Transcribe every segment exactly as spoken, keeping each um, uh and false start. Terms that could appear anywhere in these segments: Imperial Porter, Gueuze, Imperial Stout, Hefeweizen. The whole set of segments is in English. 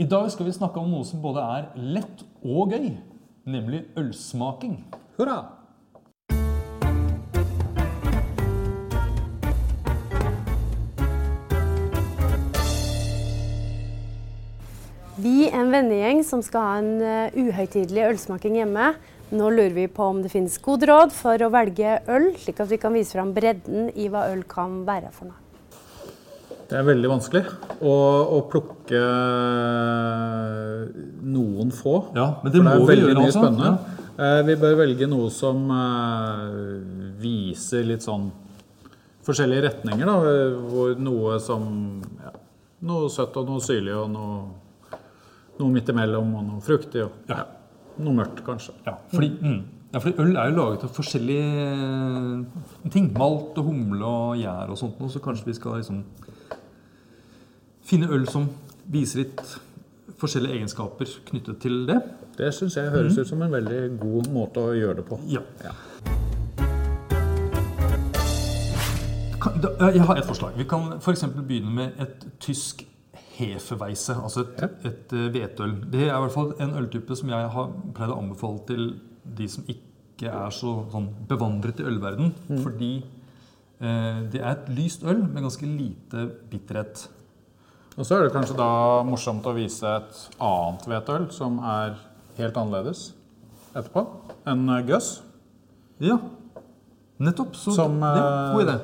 I dag skal vi snakke om noe som både er lett og gøy, nemlig ølsmaking. Hurra! Vi er en vennegjeng som skal ha en uhøytidelig ølsmaking hjemme. Nå lurer vi på om det finnes god råd for å velge øl, slik at vi kan vise frem bredden I hva øl kan være for noe. Det er veldig vanskelig å, å plukke noen få, ja, men det, det er veldig mye spennende. Ja. Vi bør velge noe som viser litt sånn forskjellige retninger, da, hvor noe som ja, noe søtt og noe syrlig og noe, noe midt imellom og noe fruktig og ja. Ja, noe mørkt kanskje. Ja, fordi, mm. Ja, fordi øl er jo laget av forskjellige ting, malt og humle og gjær og sånt, og så kanskje vi skal liksom Finne øl som viser litt forskjellige egenskaper knyttet til det. Det synes jeg høres mm. ut som en veldig god måte å gjøre det på. Ja. Ja. Jeg har et forslag. Vi kan for eksempel begynne med et tysk hefeweise, altså et, ja. Et hvetøl. Det er I hvert fall en øltype som jeg har pleid å anbefale til de som ikke er så sånn, bevandret I ølverden, mm. fordi eh, det er et lyst øl med ganske lite bitterhet. Og så er det kanskje da morsomt å vise et annet hvetøl som er helt annerledes etterpå. En Gueuze. Ja, nettopp. Så som, ja, god idé.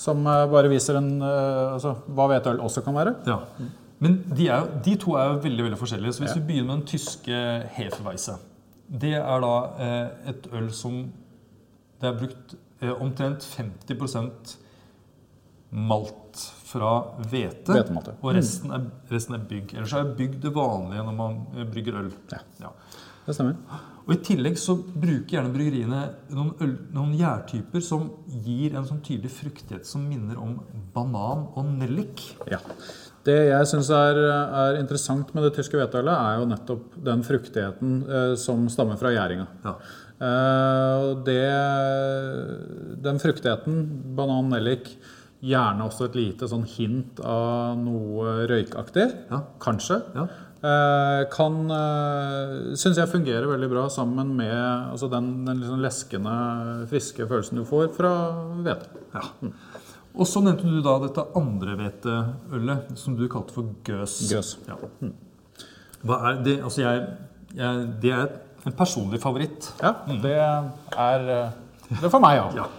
Som bare viser en, altså, hva hvetøl også kan være. Ja, men de, er, de to er jo veldig, veldig forskjellige. Så hvis ja. Vi begynner med den tyske Hefeweizen. Det er da eh, et øl som det er brukt eh, omtrent femti prosent malt fra hvete, Vetemalt, ja. Og resten er, resten er bygg. Ellers er bygg det vanlige når man brygger øl. Ja, ja. Det stemmer. Og I tillegg så bruker gjerne bryggeriene noen, øl, noen gjærtyper som gir en sånn tydelig fruktighet som minner om banan og nellik. Ja, det jeg synes er, er interessant med det tyske hveteølet er jo nettopp den fruktigheten eh, som stammer fra gjæringa. Ja. Eh, det, den fruktigheten, banan og nellik, Gjerne også et lite sånn hint av noe røykaktig, ja. Kanskje. Ja. Eh, kan, synes jeg fungerer veldig bra sammen med altså den, den liksom leskende, friske følelsen du får fra hvete. Ja. Mm. Og så nevnte du da dette andre hveteølet, som du kalte for Gueuze. Gueuze. Ja. Mm. Hva er det? Altså jeg, jeg, det er en personlig favoritt. Ja, mm. det er det er for meg, ja. Ja.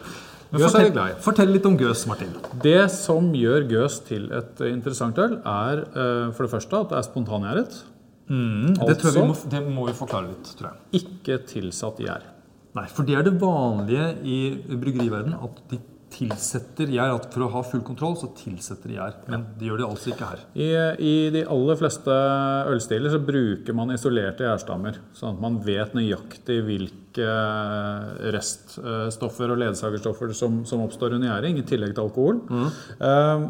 Fortell, fortell litt om Gueuze, Martin. Det som gjør Gueuze til et interessant øl er for det første at det er spontangjæret. Mm, det, altså, vi må, det må vi forklare litt, tror jeg. Ikke tilsatt gjær. Nei, for det er det vanlige I bryggeriverden at de tilsetter gjær. At for å ha full kontroll så tilsetter de gjær, men det gjør de altså ikke her. I, I de aller fleste ølstiler så bruker man isolerte gjærstammer, sånn at man vet nøyaktig hvilke reststoffer og ledsagerstoffer som, som oppstår under gjæring, I tillegg til alkohol. Mm. Eh,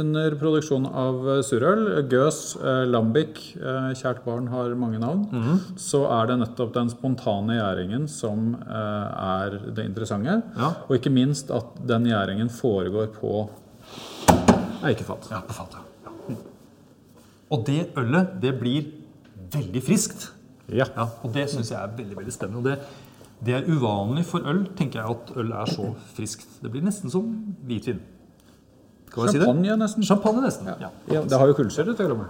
under produksjon av surøl, Gueuze, eh, Lambic, eh, kjært barn har mange navn, mm. så er det nettopp den spontane gjæringen som eh, er det interessante, ja. Og ikke minst at den gjæringen foregår på eikefat. Ja, på fat, ja. Ja. Mm. Og det ølet, det blir veldig friskt. Ja. Ja, og det synes jeg er veldig, veldig spennende. Og det, det er uvanlig for øl, tenker jeg, at øl er så friskt. Det blir nesten som hvitvin. Kan jeg si det? Champagne nesten. Champagne nesten, ja. Ja. Ja, det har jo kullsyre til å glemme.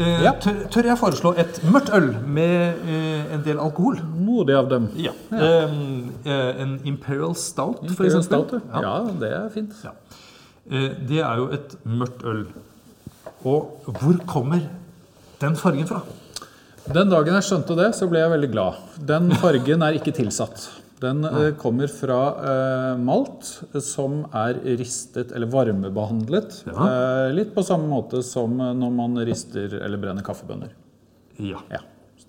Eh, ja. tør, tør jeg foreslå et mørkt øl med eh, en del alkohol? Modig av dem. Ja. Ja. Eh, en Imperial Stout, Imperial for eksempel. Stout, ja. Ja. Ja, det er fint. Ja. Eh, det er jo et mørkt øl. Og hvor kommer den fargen fra? Den dagen jeg skjønte det, så ble jeg veldig glad. Den fargen er ikke tilsatt. Den Nei. Kommer fra eh, malt, som er ristet eller varmebehandlet. Ja. Eh, litt på samme måte som når man rister eller brenner kaffebønner. Ja. Ja.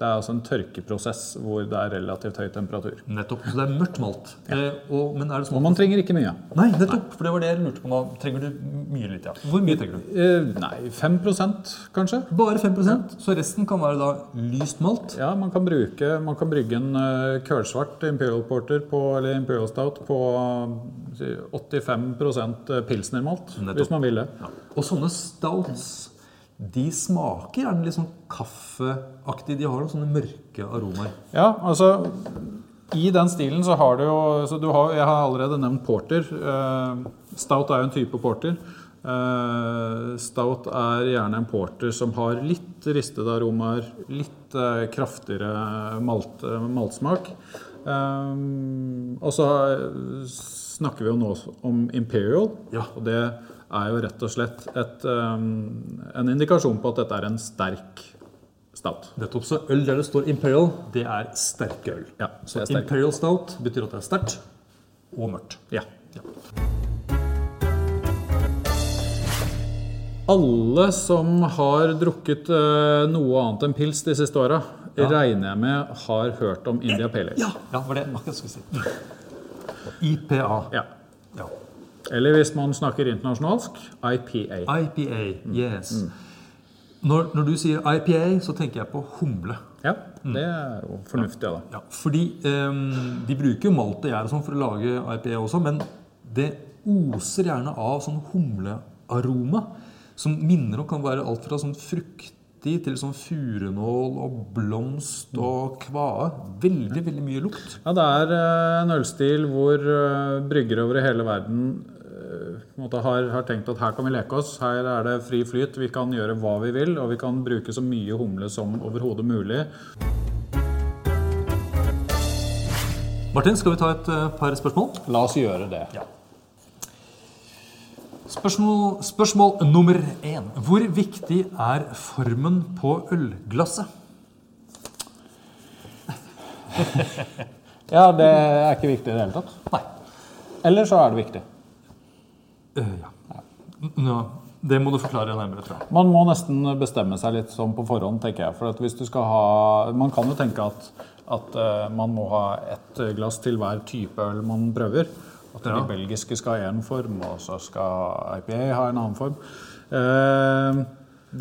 Det er altså en tørkeprosess hvor det er relativt høy temperatur. Nettopp, så det er mørkt malt. Ja. Eh, og, men er det sånn og man trenger ikke mye. Nei, nettopp, nei. For det var det jeg lurte på. Trenger du mye litt, ja. Hvor mye trenger du? Eh, nei, fem prosent kanskje. Bare fem prosent? Ja. Så resten kan være da lyst malt? Ja, man kan, bruke, man kan brygge en uh, kølsvart Imperial Porter på, eller Imperial Stout på uh, åttifem prosent pilsnermalt, nettopp. Hvis man vil det. Ja. Og sånne stouts... De smaker gjerne litt sånn kaffeaktig, de har noen sånne mørke aromer. Ja, altså i den stilen så har du jo, så du har, jeg har allerede nevnt porter, stout er jo en type porter, stout er gjerne en porter som har litt ristede aromer, litt kraftigere malt, maltsmak. Og så snakker vi jo nå om Imperial, ja. Og det er jo rett og slett et, um, en indikasjon på at dette er en sterk stout. Det er topp, så øl der det står Imperial, det er sterk øl. Ja, så sterk. Imperial Stout betyr at det er sterkt og mørkt. Ja. Ja. Alle som har drukket uh, noe annet enn pils de siste årene, ja. Regner jeg med har hørt om India Pale Ale. Ja, ja, var det jeg skulle si. I P A. Ja. Ja. Eller hvis man snakker internasjonalsk, I P A. I P A, yes. Mm. Når, når du sier I P A, så tenker jeg på humle. Ja, det er jo fornuftig, ja. Da. Ja, fordi um, de bruker jo malt og gjær og sånn for å lage I P A også, men det oser gjerne av sånn humlearoma, som minner og kan være alt fra sånn fruktig til sånn furenål og blomst og kvae. Veldig, veldig mye lukt. Ja, det er en ølstil hvor brygger over i hele verden har, har tenkt at her kan vi leke oss, her er det fri flyt, vi kan gjøre hva vi vil, og vi kan bruke så mye humle som overhodet mulig. Martin, skal vi ta et par spørsmål? La oss gjøre det. Ja. Spørsmål, spørsmål nummer én. Hvor viktig er formen på ølglasset? Ja, det er ikke viktig i det hele tatt. Nei. Eller så er det viktig. Uh, ja. Nå, det må du forklare nærmere, tror jeg. Man må nesten bestemme seg litt sånn på forhånd, tenker jeg. For at hvis du skal ha... Man kan jo tenke at, at uh, man må ha et glass til hver type øl man prøver. At de ja. Belgiske skal ha en form, og så skal I P A ha en annen form. Eh,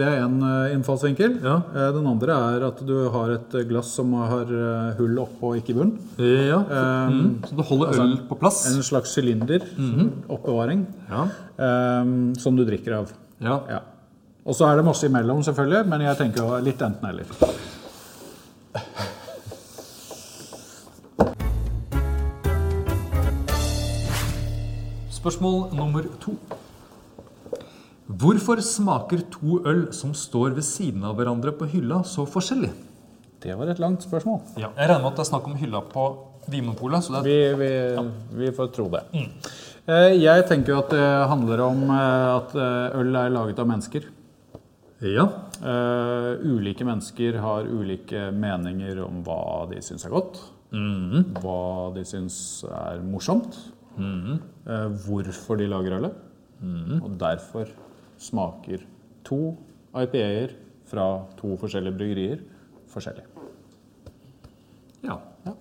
det er en innfallsvinkel. Ja. Eh, den andre er at du har et glass som har hull oppå og ikke bunn. Ja, så, eh, mm. så du holder øl altså, på plass. En slags sylinder, mm-hmm. oppbevaring, ja. eh, som du drikker av. Ja. Ja. Og så er det masse imellom selvfølgelig, men jeg tenker jo litt enten eller. Spørsmål nummer to. Hvorfor smaker to øl som står ved siden av hverandre på hylla så forskjellig? Det var et langt spørsmål. Ja. Jeg regner med at det er snakk om hylla på Vimopolet. Så det er... vi, vi, ja. Vi får tro det. Mm. Jeg tenker jo at det handler om at øl er laget av mennesker. Ja. Ulike mennesker har ulike meninger om hva de synes er godt. Mm. Hva de synes er morsomt. Mm. Hvorfor de lager ølet, mm. og derfor smaker to I P A-er fra to forskjellige bryggerier forskjellig. Ja. Ja.